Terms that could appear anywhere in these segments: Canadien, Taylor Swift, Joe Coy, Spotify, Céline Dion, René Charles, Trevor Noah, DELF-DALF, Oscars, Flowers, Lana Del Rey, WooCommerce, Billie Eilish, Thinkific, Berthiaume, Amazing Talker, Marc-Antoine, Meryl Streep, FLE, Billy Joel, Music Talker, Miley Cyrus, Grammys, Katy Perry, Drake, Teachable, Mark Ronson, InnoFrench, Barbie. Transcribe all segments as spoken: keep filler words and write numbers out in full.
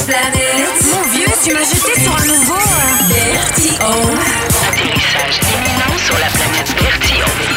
la planète. Mon vieux, tu m'as jeté sur un nouveau euh... Berthiaume. Atterrissage imminent sur la planète Berthiaume.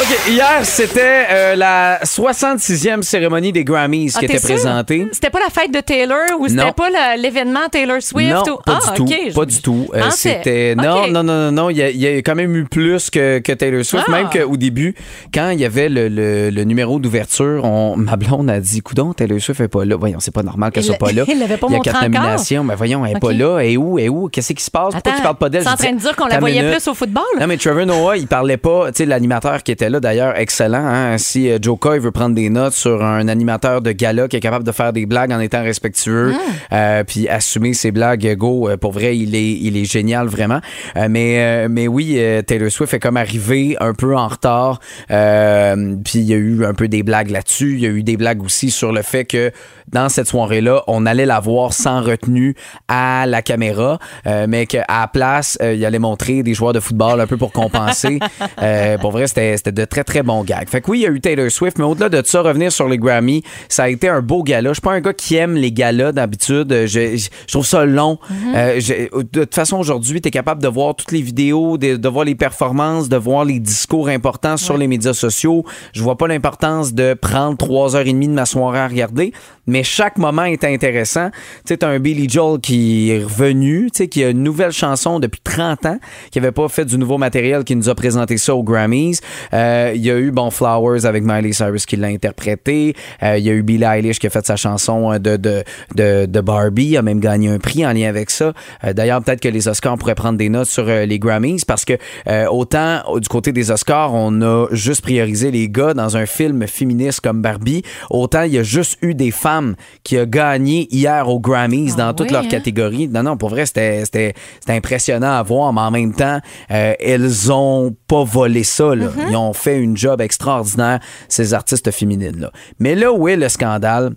OK, hier, c'était euh, la soixante-sixième cérémonie des Grammys ah, qui était présentée. C'était pas la fête de Taylor ou c'était non. pas la, l'événement Taylor Swift? Non, ou... pas, ah, du okay, pas du tout. Pas du tout. C'était... Non, okay. non, non, non, non. Il y, y a quand même eu plus que, que Taylor Swift. Ah. Même qu'au début, quand il y avait le, le, le numéro d'ouverture, on... ma blonde a dit, coudon, Taylor Swift n'est pas là. Voyons, c'est pas normal qu'elle il soit l'a... pas là. Il l'avait pas montré encore. Il y a quatre nominations. Mais voyons, elle n'est okay. pas là. Et où? Et où? Qu'est-ce qui se passe? Pourquoi tu parles pas d'elle? C'est en train de dire qu'on la voyait plus au football. Non, mais Trevor Noah, il parlait pas. Tu sais, l'animateur qui était là, d'ailleurs, excellent. Hein? Si euh, Joe Coy veut prendre des notes sur un animateur de gala qui est capable de faire des blagues en étant respectueux, mmh. euh, puis assumer ses blagues, go, pour vrai, il est, il est génial, vraiment. Euh, mais, euh, mais oui, euh, Taylor Swift est comme arrivée un peu en retard, euh, puis il y a eu un peu des blagues là-dessus. Il y a eu des blagues aussi sur le fait que dans cette soirée-là, on allait la voir sans retenue à la caméra, euh, mais qu'à la place, euh, il allait montrer des joueurs de football un peu pour compenser. euh, pour vrai, c'était C'était, c'était de très, très bons gags. Fait que oui, il y a eu Taylor Swift, mais au-delà de ça, revenir sur les Grammys, ça a été un beau gala. Je suis pas un gars qui aime les galas d'habitude. Je, je, je trouve ça long. Mm-hmm. Euh, je, de toute façon, aujourd'hui, tu es capable de voir toutes les vidéos, de, de voir les performances, de voir les discours importants sur ouais. les médias sociaux. Je vois pas l'importance de prendre trois heures et demie de ma soirée à regarder, mais chaque moment est intéressant. Tu sais, t'as un Billy Joel qui est revenu, tu sais, qui a une nouvelle chanson depuis trente ans, qui avait pas fait du nouveau matériel, qui nous a présenté ça aux Grammys. Il euh, y a eu bon Flowers avec Miley Cyrus qui l'a interprété. Il euh, y a eu Billie Eilish qui a fait sa chanson de, de, de, de Barbie. Il a même gagné un prix en lien avec ça. Euh, d'ailleurs, peut-être que les Oscars pourraient prendre des notes sur euh, les Grammys parce que euh, autant du côté des Oscars, on a juste priorisé les gars dans un film féministe comme Barbie. Autant il y a juste eu des femmes qui ont gagné hier aux Grammys ah, dans oui, toutes leurs hein? catégories. Non, non, pour vrai, c'était, c'était, c'était impressionnant à voir, mais en même temps, euh, elles ont pas volé ça, là. Mm-hmm. Ils ont fait une job extraordinaire, ces artistes féminines-là. Mais là où est le scandale,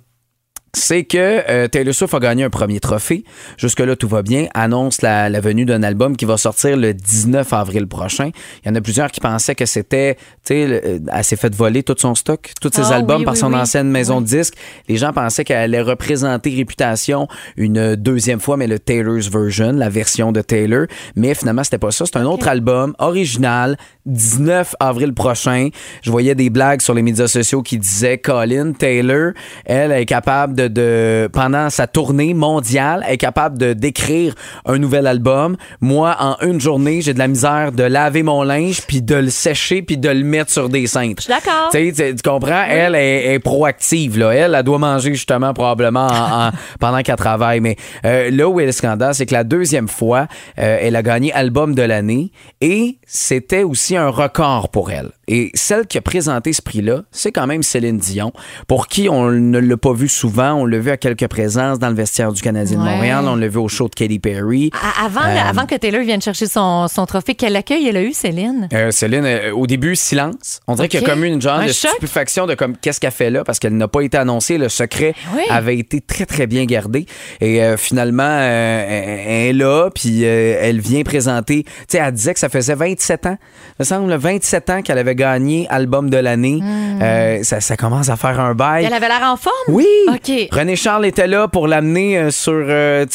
c'est que euh, Taylor Swift a gagné un premier trophée. Jusque-là, tout va bien. Annonce la, la venue d'un album qui va sortir le dix-neuf avril prochain. Il y en a plusieurs qui pensaient que c'était... Tu sais, elle s'est fait voler tout son stock, tous ses oh, albums oui, par oui, son oui. ancienne maison oui. de disques. Les gens pensaient qu'elle allait représenter Réputation une deuxième fois, mais le Taylor's Version, la version de Taylor. Mais finalement, c'était pas ça. C'est un okay. autre album original, dix-neuf avril prochain. Je voyais des blagues sur les médias sociaux qui disaient « Colin, Taylor, elle est capable de De, de, pendant sa tournée mondiale, est capable de d'écrire un nouvel album. Moi, en une journée, j'ai de la misère de laver mon linge, puis de le sécher, puis de le mettre sur des cintres. D'accord. Tu sais, tu comprends? Oui. Elle est, est proactive, là. Elle, elle doit manger, justement, probablement, en, en, pendant qu'elle travaille. Mais euh, là où est le scandale, c'est que la deuxième fois, euh, elle a gagné album de l'année, et c'était aussi un record pour elle. Et celle qui a présenté ce prix-là, c'est quand même Céline Dion, pour qui on ne l'a pas vu souvent. On l'a vu à quelques présences dans le vestiaire du Canadien ouais. de Montréal. On l'a vu au show de Katy Perry. À, avant, euh, avant que Taylor vienne chercher son, son trophée, quel accueil elle a eu, Céline? Euh, Céline, euh, au début, silence. On dirait okay. qu'il y a comme une genre un de choc. Stupéfaction de comme qu'est-ce qu'elle fait là parce qu'elle n'a pas été annoncée. Le secret oui. avait été très, très bien gardé. Et euh, finalement, euh, elle est là, puis euh, elle vient présenter. Tu sais, elle disait que ça faisait vingt-sept ans. Il me semble vingt-sept ans qu'elle avait gagné album de l'année. Mm. Euh, ça, ça commence à faire un bail. Elle avait l'air en forme? Oui! OK. René Charles était là pour l'amener sur euh,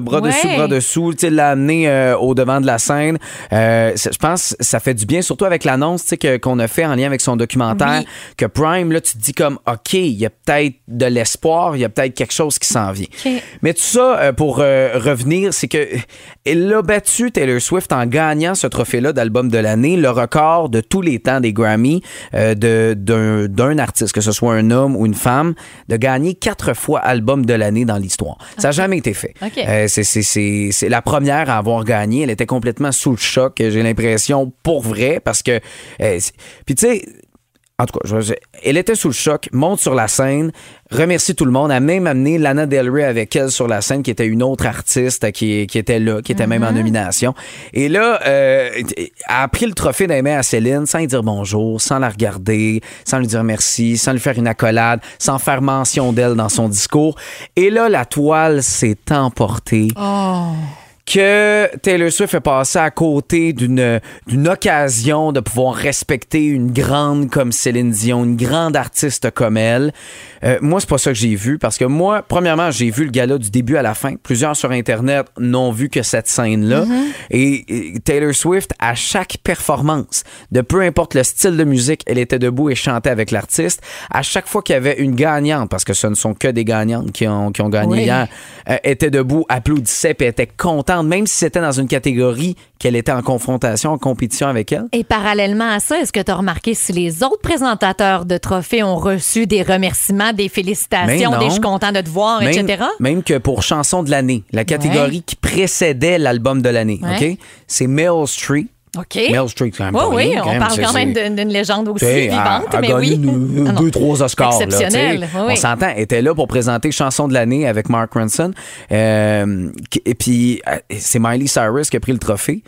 bras ouais. dessus, bras dessous, l'amener euh, au devant de la scène. Euh, je pense que ça fait du bien, surtout avec l'annonce que, qu'on a fait en lien avec son documentaire, oui. que Prime, là, tu te dis comme, OK, il y a peut-être de l'espoir, il y a peut-être quelque chose qui s'en vient. Okay. Mais tout ça, pour euh, revenir, c'est que elle a battu Taylor Swift en gagnant ce trophée-là d'album de l'année, le record de tous les temps des Grammys euh, de, d'un, d'un artiste, que ce soit un homme ou une femme, de gagner quatre fois album de l'année dans l'histoire. Ça n'a okay. jamais été fait. Okay. Euh, c'est, c'est, c'est, c'est la première à avoir gagné. Elle était complètement sous le choc, j'ai l'impression, pour vrai, parce que... Euh, puis tu sais... En tout cas, je, elle était sous le choc, monte sur la scène, remercie tout le monde, a même amené Lana Del Rey avec elle sur la scène, qui était une autre artiste qui, qui était là, qui était mm-hmm. même en nomination. Et là, euh, elle a pris le trophée dans les mains à Céline sans lui dire bonjour, sans la regarder, sans lui dire merci, sans lui faire une accolade, sans faire mention d'elle dans son discours. Et là, la toile s'est emportée. Oh. que Taylor Swift est passée à côté d'une, d'une occasion de pouvoir respecter une grande comme Céline Dion, une grande artiste comme elle. Euh, moi, c'est pas ça que j'ai vu, parce que moi, premièrement, j'ai vu le gala du début à la fin. Plusieurs sur Internet n'ont vu que cette scène-là. Mm-hmm. Et, et Taylor Swift, à chaque performance, de peu importe le style de musique, elle était debout et chantait avec l'artiste. À chaque fois qu'il y avait une gagnante, parce que ce ne sont que des gagnantes qui ont, qui ont gagné oui. hier, euh, était debout, applaudissait et était contente, même si c'était dans une catégorie qu'elle était en confrontation, en compétition avec elle. Et parallèlement à ça, est-ce que tu as remarqué si les autres présentateurs de trophées ont reçu des remerciements, des félicitations, des « je suis content de te voir », même, et cetera? Même que pour chanson de l'année, la catégorie ouais. qui précédait l'album de l'année, ouais. ok, c'est Meryl Streep. OK. Meryl Streep, quand même. Oui, oui, rien, on parle quand même d'une, d'une légende aussi vivante, a, a mais oui. Une, ah deux, trois Oscars. Exceptionnel. Là, oui. On s'entend, elle était là pour présenter Chanson de l'année avec Mark Ronson. Euh, et puis, c'est Miley Cyrus qui a pris le trophée.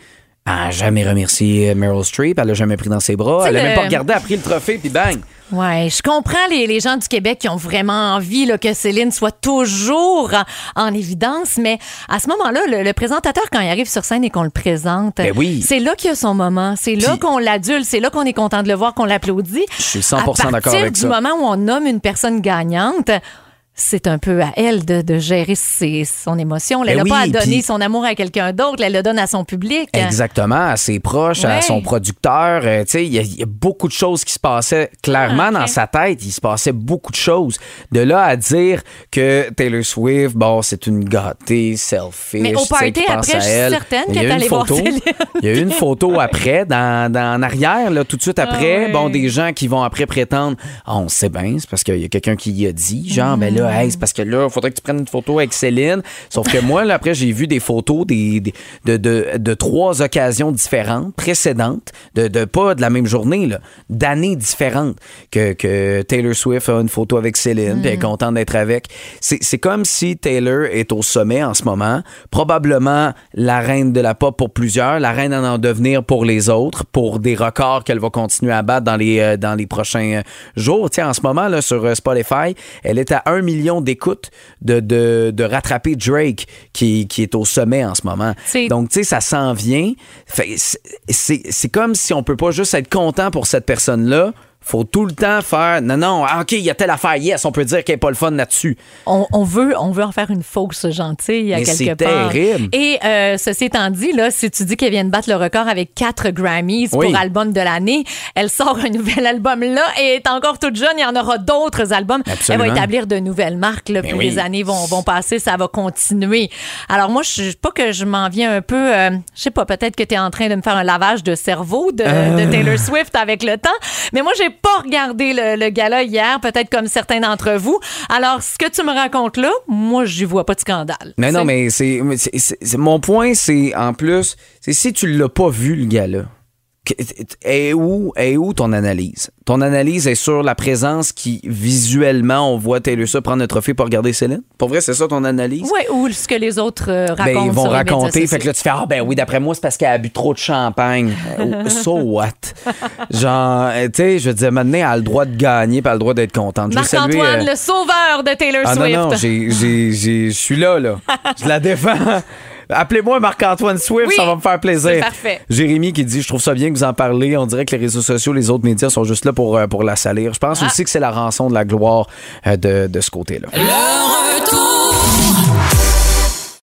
Elle n'a jamais remercié Meryl Streep, elle l'a jamais pris dans ses bras, c'est elle l'a le... même pas regardé, elle a pris le trophée, puis bang! Ouais, je comprends les, les gens du Québec qui ont vraiment envie là, que Céline soit toujours en, en évidence, mais à ce moment-là, le, le présentateur, quand il arrive sur scène et qu'on le présente, ben oui. c'est là qu'il y a son moment, c'est là Pis, qu'on l'adule, c'est là qu'on est content de le voir, qu'on l'applaudit. Je suis cent pour cent d'accord avec ça. À partir du moment où on nomme une personne gagnante, c'est un peu à elle de, de gérer ses, son émotion. Elle n'a ben oui, pas à donner pis... son amour à quelqu'un d'autre, elle le donne à son public. Exactement, à ses proches, ouais. à son producteur. Euh, tu sais, il y, y a beaucoup de choses qui se passaient clairement ah, okay. dans sa tête. Il se passait beaucoup de choses. De là à dire que Taylor Swift, bon, c'est une gâtée, selfish. Mais au party, après, je suis certaine qu'elle est allée voir Céline. Il y a eu une photo après, dans, dans, en arrière, là, tout de suite après. Ah, ouais. Bon, des gens qui vont après prétendre, oh, on sait bien, c'est parce qu'il y a quelqu'un qui y a dit, genre, mm-hmm. ben là, hey, c'est parce que là, il faudrait que tu prennes une photo avec Céline. Sauf que moi, là, après, j'ai vu des photos des, des, de, de, de trois occasions différentes, précédentes, de, de pas de la même journée, là, d'années différentes, que, que Taylor Swift a une photo avec Céline, mm. puis elle est contente d'être avec. C'est, c'est comme si Taylor est au sommet en ce moment, probablement la reine de la pop pour plusieurs, la reine en en devenir pour les autres, pour des records qu'elle va continuer à battre dans les, dans les prochains jours. Tiens, en ce moment, là, sur Spotify, elle est à un million d'écoutes de, de, de rattraper Drake qui, qui est au sommet en ce moment. C'est... Donc, tu sais, ça s'en vient. Fait, c'est, c'est comme si on peut pas juste être content pour cette personne-là. Faut tout le temps faire, non, non, OK, il y a telle affaire, yes, on peut dire qu'il n'y a pas le fun là-dessus. On, on, veut, on veut en faire une fausse gentille à Mais quelque c'est part. Terrible. Et euh, ceci étant dit, là, si tu dis qu'elle vient de battre le record avec quatre Grammys oui. pour album de l'année, elle sort un nouvel album là et est encore toute jeune, il y en aura d'autres albums. Absolument. Elle va établir de nouvelles marques, là, puis oui. les années vont, vont passer, ça va continuer. Alors moi, je ne sais pas que je m'en viens un peu, euh, je sais pas, peut-être que tu es en train de me faire un lavage de cerveau de, euh... de Taylor Swift avec le temps. Mais moi, j'ai pas regardé le, le gala hier, peut-être comme certains d'entre vous. Alors, ce que tu me racontes là, moi, j'y vois pas de scandale. Mais non, mais c'est, c'est, c'est, c'est mon point, c'est en plus, c'est si tu l'as pas vu le gala, est où, est où ton analyse? Ton analyse est sur la présence qui, visuellement, on voit Taylor Swift prendre le trophée pour regarder Céline? Pour vrai, c'est ça ton analyse? Oui, ou ce que les autres euh, racontent. Ben, ils vont raconter. Fait que là, tu fais, ah ben oui, d'après moi, c'est parce qu'elle a bu trop de champagne. So what? Genre, tu sais, je veux dire, maintenant, elle a le droit de gagner, puis elle a le droit d'être contente. Marc-Antoine, euh... le sauveur de Taylor ah, Swift. Non, non, j'ai, j'ai, j'ai, je suis là, là. Je la défends. Appelez-moi Marc-Antoine Swift, oui, ça va me faire plaisir. C'est parfait. Jérémy qui dit, je trouve ça bien que vous en parlez. On dirait que les réseaux sociaux, les autres médias sont juste là pour, euh, pour la salir. Je pense ah. aussi que c'est la rançon de la gloire euh, de, de ce côté-là. Le retour.